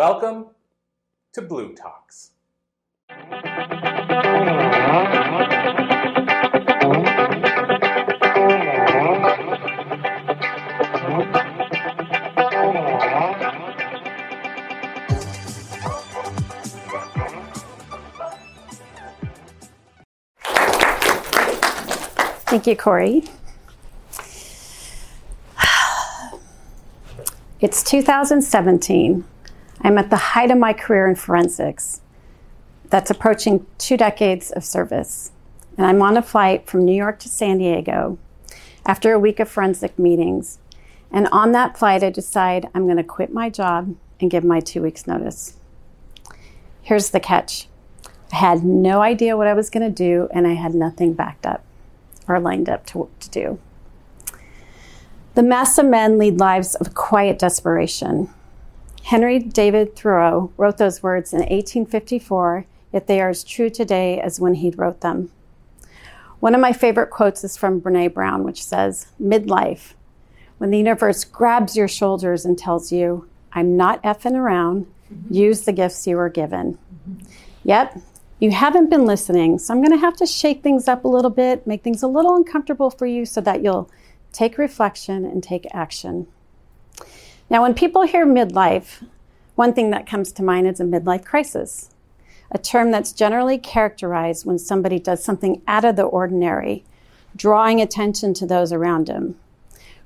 Welcome to Blue Talks. Thank you, Corey. It's 2017. I'm at the height of my career in forensics. That's approaching 2 decades of service. And I'm on a flight from New York to San Diego after a week of forensic meetings. And on that flight, I decide I'm going to quit my job and give my 2 weeks' notice. Here's the catch. I had no idea what I was going to do, and I had nothing backed up or lined up to do. The mass of men lead lives of quiet desperation. Henry David Thoreau wrote those words in 1854, yet they are as true today as when he wrote them. One of my favorite quotes is from Brené Brown, which says, "Midlife, when the universe grabs your shoulders and tells you, I'm not effing around, use the gifts you were given." Yep, you haven't been listening, so I'm going to have to shake things up a little bit, make things a little uncomfortable for you so that you'll take reflection and take action. Now, when people hear midlife, one thing that comes to mind is a midlife crisis, a term that's generally characterized when somebody does something out of the ordinary, drawing attention to those around them.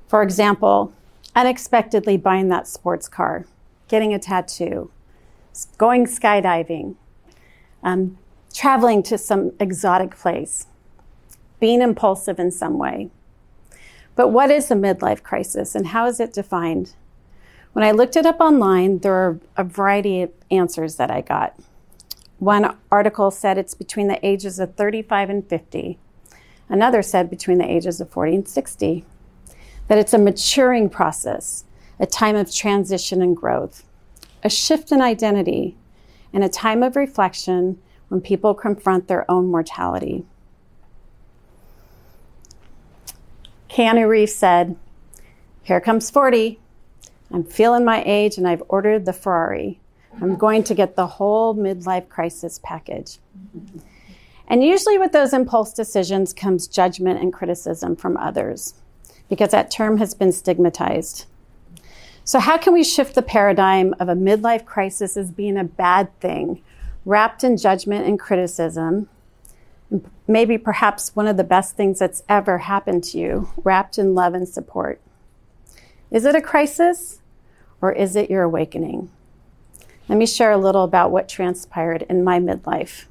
For example, unexpectedly buying that sports car, getting a tattoo, going skydiving, traveling to some exotic place, being impulsive in some way. But what is a midlife crisis and how is it defined? When I looked it up online, there are a variety of answers that I got. One article said it's between the ages of 35 and 50. Another said between the ages of 40 and 60, that it's a maturing process, a time of transition and growth, a shift in identity, and a time of reflection when people confront their own mortality. Keanu Reeves said, "Here comes 40. I'm feeling my age and I've ordered the Ferrari. I'm going to get the whole midlife crisis package." And usually with those impulse decisions comes judgment and criticism from others, because that term has been stigmatized. So how can we shift the paradigm of a midlife crisis as being a bad thing, wrapped in judgment and criticism, maybe perhaps one of the best things that's ever happened to you, wrapped in love and support? Is it a crisis, or is it your awakening? Let me share a little about what transpired in my midlife.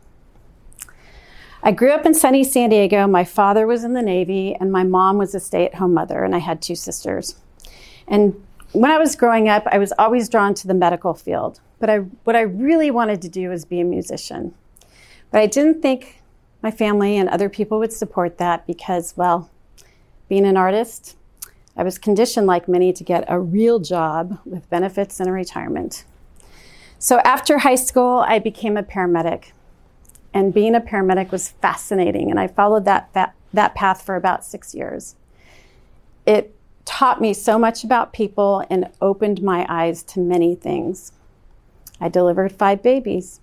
I grew up in sunny San Diego. My father was in the Navy, and my mom was a stay-at-home mother, and I had 2 sisters. And when I was growing up, I was always drawn to the medical field, but what I really wanted to do was be a musician. But I didn't think my family and other people would support that because, well, being an artist, I was conditioned like many to get a real job with benefits and a retirement. So after high school, I became a paramedic, and being a paramedic was fascinating, and I followed that path for about 6 years. It taught me so much about people and opened my eyes to many things. I delivered 5 babies,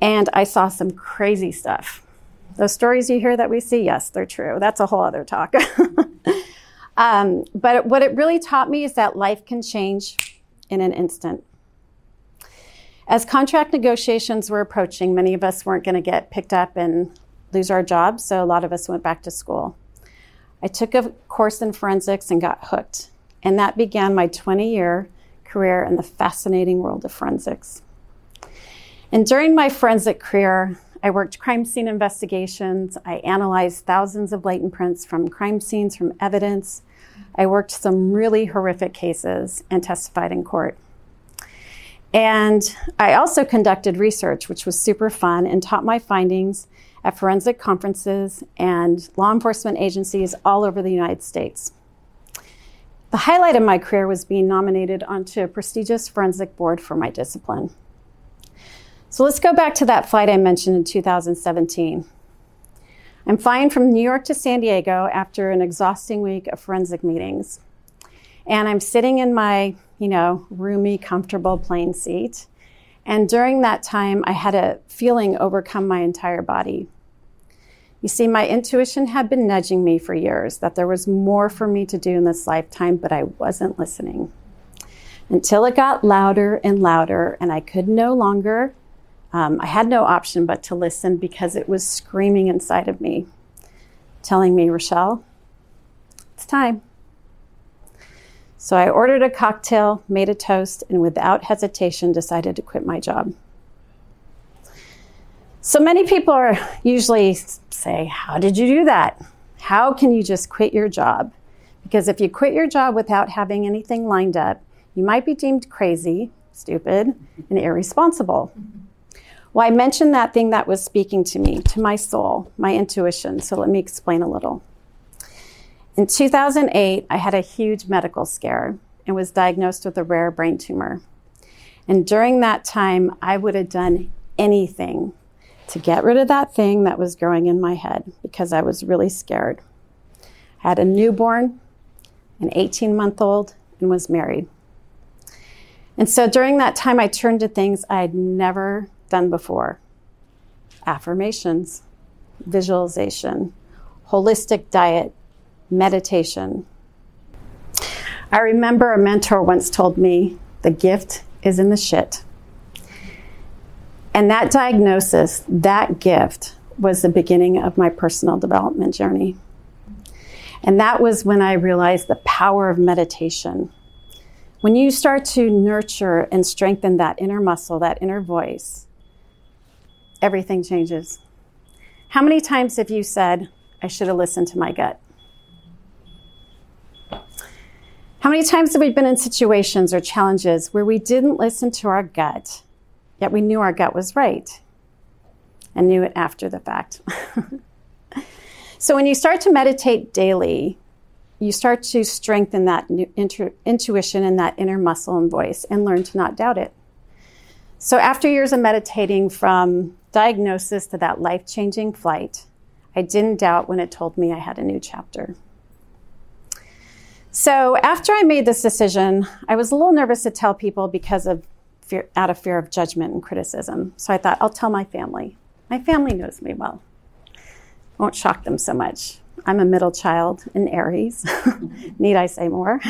and I saw some crazy stuff. Those stories you hear that we see, yes, they're true. That's a whole other talk. But what it really taught me is that life can change in an instant. As contract negotiations were approaching, many of us weren't going to get picked up and lose our jobs, so a lot of us went back to school. I took a course in forensics and got hooked, and that began my 20-year career in the fascinating world of forensics. And during my forensic career, I worked crime scene investigations. I analyzed thousands of latent prints from crime scenes, from evidence. I worked some really horrific cases and testified in court. And I also conducted research, which was super fun, and taught my findings at forensic conferences and law enforcement agencies all over the United States. The highlight of my career was being nominated onto a prestigious forensic board for my discipline. So let's go back to that flight I mentioned in 2017. I'm flying from New York to San Diego after an exhausting week of forensic meetings. And I'm sitting in my, roomy, comfortable plane seat. And during that time, I had a feeling overcome my entire body. You see, my intuition had been nudging me for years that there was more for me to do in this lifetime, but I wasn't listening. Until it got louder and louder, and I could no longer, I had no option but to listen, because it was screaming inside of me, telling me, Rochelle, it's time. So I ordered a cocktail, made a toast, and without hesitation decided to quit my job. So many people are usually say, how did you do that? How can you just quit your job? Because if you quit your job without having anything lined up, you might be deemed crazy, stupid, and irresponsible. Well, I mentioned that thing that was speaking to me, to my soul, my intuition. So let me explain a little. In 2008, I had a huge medical scare and was diagnosed with a rare brain tumor. And during that time, I would have done anything to get rid of that thing that was growing in my head, because I was really scared. I had a newborn, an 18-month-old, and was married. And so during that time, I turned to things I'd never done before. Affirmations, visualization, holistic diet, meditation. I remember a mentor once told me, the gift is in the shit. And that diagnosis, that gift, was the beginning of my personal development journey. And that was when I realized the power of meditation. When you start to nurture and strengthen that inner muscle, that inner voice, everything changes. How many times have you said, I should have listened to my gut? How many times have we been in situations or challenges where we didn't listen to our gut, yet we knew our gut was right and knew it after the fact? So when you start to meditate daily, you start to strengthen that intuition and that inner muscle and voice, and learn to not doubt it. So after years of meditating, from diagnosis to that life-changing flight, I didn't doubt when it told me I had a new chapter. So after I made this decision, I was a little nervous to tell people because of fear, out of fear of judgment and criticism. So I thought, I'll tell my family. My family knows me well. Won't shock them so much. I'm a middle child in Aries. Need I say more?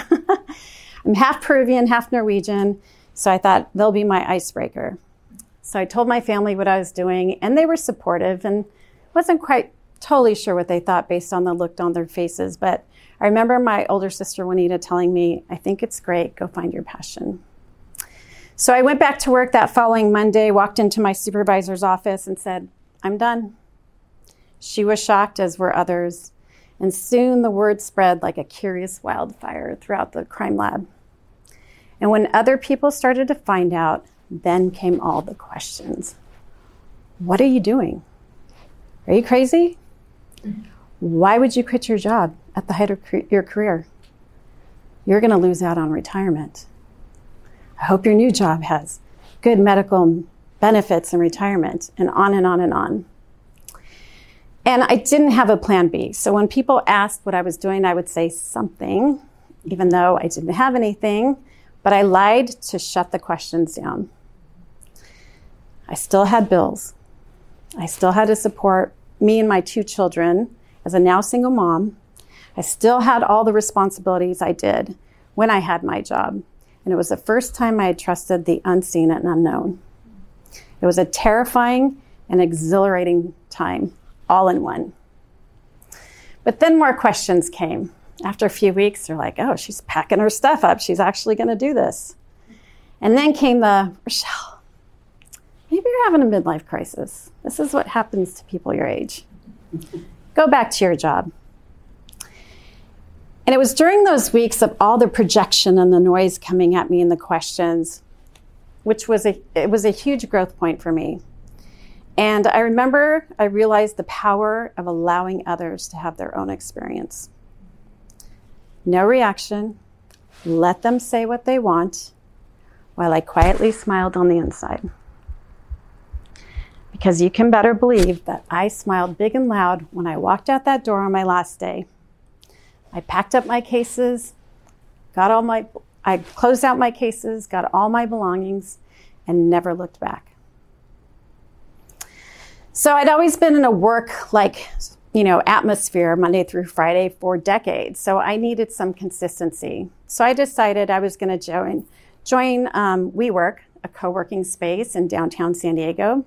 I'm half Peruvian, half Norwegian. So I thought, they'll be my icebreaker. So I told my family what I was doing, and they were supportive, and wasn't quite totally sure what they thought based on the look on their faces, but I remember my older sister, Juanita, telling me, I think it's great, go find your passion. So I went back to work that following Monday, walked into my supervisor's office and said, I'm done. She was shocked, as were others, and soon the word spread like a curious wildfire throughout the crime lab. And when other people started to find out, then came all the questions. What are you doing? Are you crazy? Why would you quit your job at the height of your career? You're going to lose out on retirement. I hope your new job has good medical benefits and retirement, and on and on and on. And I didn't have a plan B. So when people asked what I was doing, I would say something, even though I didn't have anything, but I lied to shut the questions down. I still had bills. I still had to support me and my 2 children as a now single mom. I still had all the responsibilities I did when I had my job. And it was the first time I had trusted the unseen and unknown. It was a terrifying and exhilarating time, all in one. But then more questions came. After a few weeks, they're like, oh, she's packing her stuff up. She's actually going to do this. And then came the, Rochelle, maybe you're having a midlife crisis. This is what happens to people your age. Go back to your job. And it was during those weeks of all the projection and the noise coming at me and the questions, which was it was a huge growth point for me. And I remember I realized the power of allowing others to have their own experience. No reaction. Let them say what they want, while I quietly smiled on the inside. Because you can better believe that I smiled big and loud when I walked out that door on my last day. I packed up my cases, I closed out my cases, got all my belongings, and never looked back. So I'd always been in a work atmosphere Monday through Friday for decades. So I needed some consistency. So I decided I was going to join WeWork, a co-working space in downtown San Diego,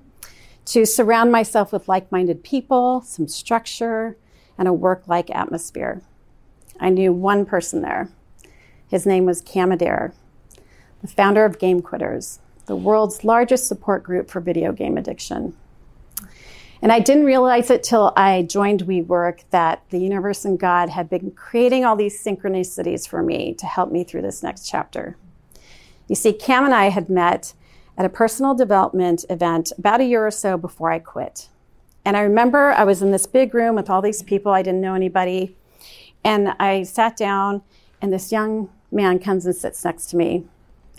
to surround myself with like-minded people, some structure, and a work-like atmosphere. I knew one person there. His name was Cam Adair, the founder of Game Quitters, the world's largest support group for video game addiction. And I didn't realize it till I joined WeWork that the universe and God had been creating all these synchronicities for me to help me through this next chapter. You see, Cam and I had met at a personal development event about a year or so before I quit. And I remember I was in this big room with all these people. I didn't know anybody. And I sat down, and this young man comes and sits next to me.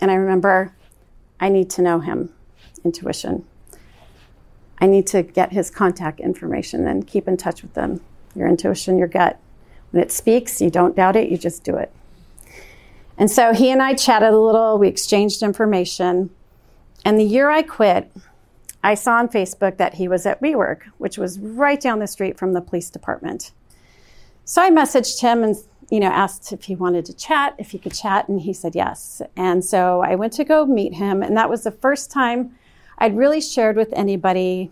And I remember, I need to know him, intuition. I need to get his contact information and keep in touch with them. Your intuition, your gut. When it speaks, you don't doubt it, you just do it. And so he and I chatted a little, we exchanged information. And the year I quit, I saw on Facebook that he was at WeWork, which was right down the street from the police department. So I messaged him and asked if he wanted to chat, if he could chat, and he said yes. And so I went to go meet him, and that was the first time I'd really shared with anybody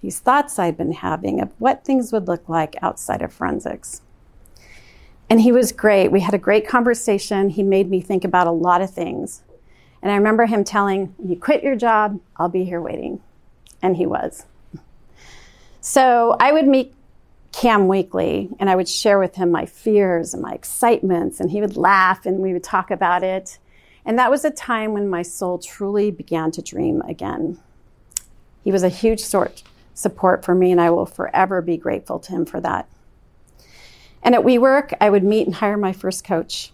these thoughts I'd been having of what things would look like outside of forensics. And he was great. We had a great conversation. He made me think about a lot of things. And I remember him telling, when you quit your job, I'll be here waiting. And he was. So I would meet Cam weekly, and I would share with him my fears and my excitements, and he would laugh, and we would talk about it. And that was a time when my soul truly began to dream again. He was a huge support for me, and I will forever be grateful to him for that. And at WeWork, I would meet and hire my first coach.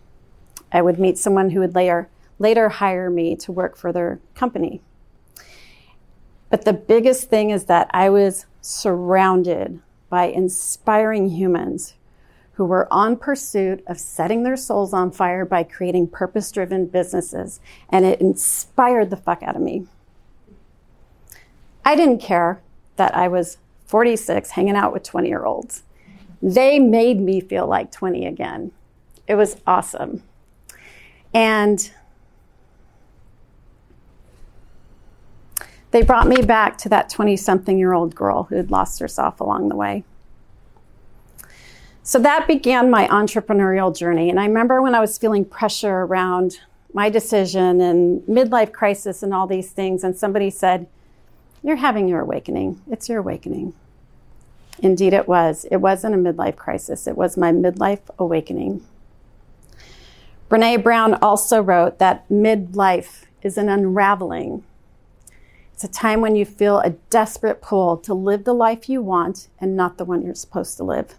I would meet someone who would later hire me to work for their company. But the biggest thing is that I was surrounded by inspiring humans who were on pursuit of setting their souls on fire by creating purpose-driven businesses, and it inspired the fuck out of me. I didn't care that I was 46 hanging out with 20-year-olds. They made me feel like 20 again. It was awesome. And they brought me back to that 20-something-year-old girl who had lost herself along the way. So that began my entrepreneurial journey. And I remember when I was feeling pressure around my decision and midlife crisis and all these things, and somebody said, you're having your awakening. It's your awakening. Indeed, it was. It wasn't a midlife crisis. It was my midlife awakening. Brené Brown also wrote that midlife is an unraveling. It's a time when you feel a desperate pull to live the life you want and not the one you're supposed to live.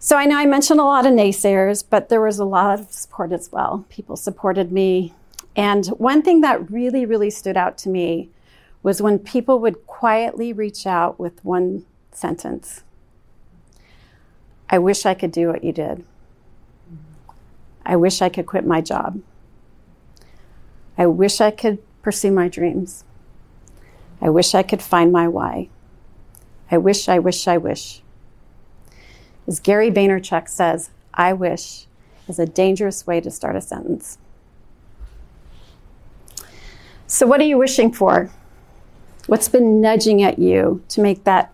So I know I mentioned a lot of naysayers, but there was a lot of support as well. People supported me. And one thing that really, really stood out to me was when people would quietly reach out with one sentence. I wish I could do what you did. I wish I could quit my job. I wish I could pursue my dreams. I wish I could find my why. I wish, I wish, I wish. As Gary Vaynerchuk says, I wish is a dangerous way to start a sentence. So what are you wishing for? What's been nudging at you to make that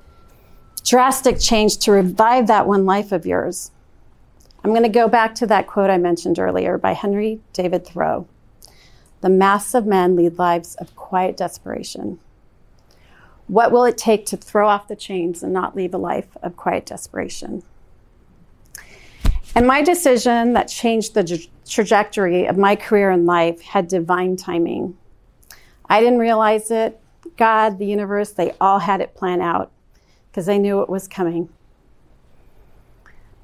drastic change to revive that one life of yours? I'm going to go back to that quote I mentioned earlier by Henry David Thoreau. The mass of men lead lives of quiet desperation. What will it take to throw off the chains and not leave a life of quiet desperation? And my decision that changed the trajectory of my career and life had divine timing. I didn't realize it. God, the universe, they all had it planned out because they knew it was coming.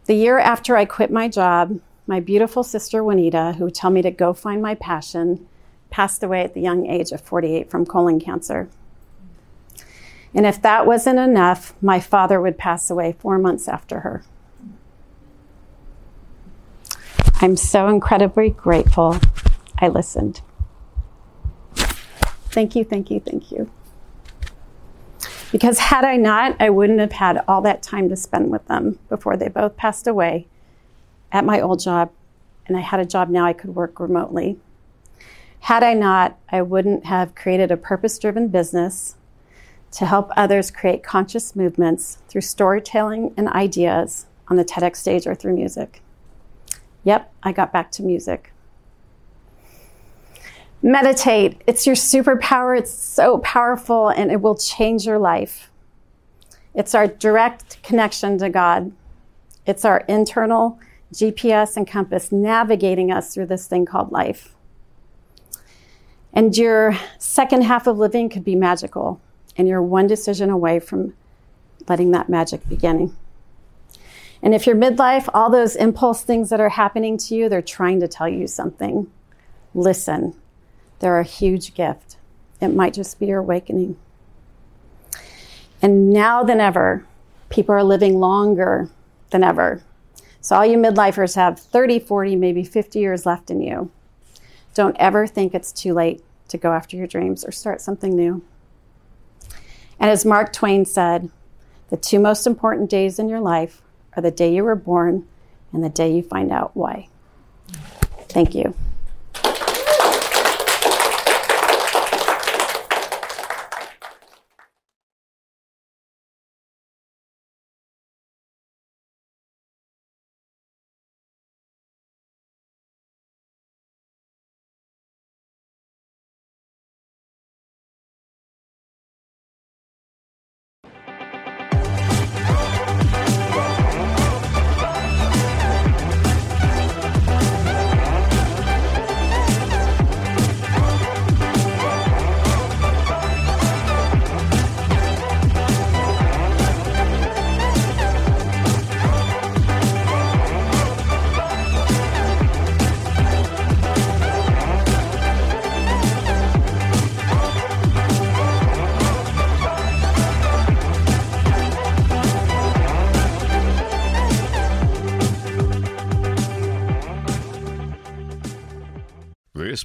The year after I quit my job, my beautiful sister Juanita, who would tell me to go find my passion, passed away at the young age of 48 from colon cancer. And if that wasn't enough, my father would pass away 4 months after her. I'm so incredibly grateful I listened. Thank you, thank you, thank you. Because had I not, I wouldn't have had all that time to spend with them before they both passed away at my old job, and I had a job now I could work remotely. Had I not, I wouldn't have created a purpose-driven business to help others create conscious movements through storytelling and ideas on the TEDx stage or through music. Yep, I got back to music. Meditate. It's your superpower. It's so powerful, and it will change your life. It's our direct connection to God. It's our internal GPS and compass navigating us through this thing called life. And your second half of living could be magical, and you're one decision away from letting that magic begin. And if you're midlife, all those impulse things that are happening to you, they're trying to tell you something. Listen. They're a huge gift. It might just be your awakening. And now than ever, people are living longer than ever. So all you midlifers have 30, 40, maybe 50 years left in you. Don't ever think it's too late to go after your dreams or start something new. And as Mark Twain said, the two most important days in your life are the day you were born and the day you find out why. Thank you. This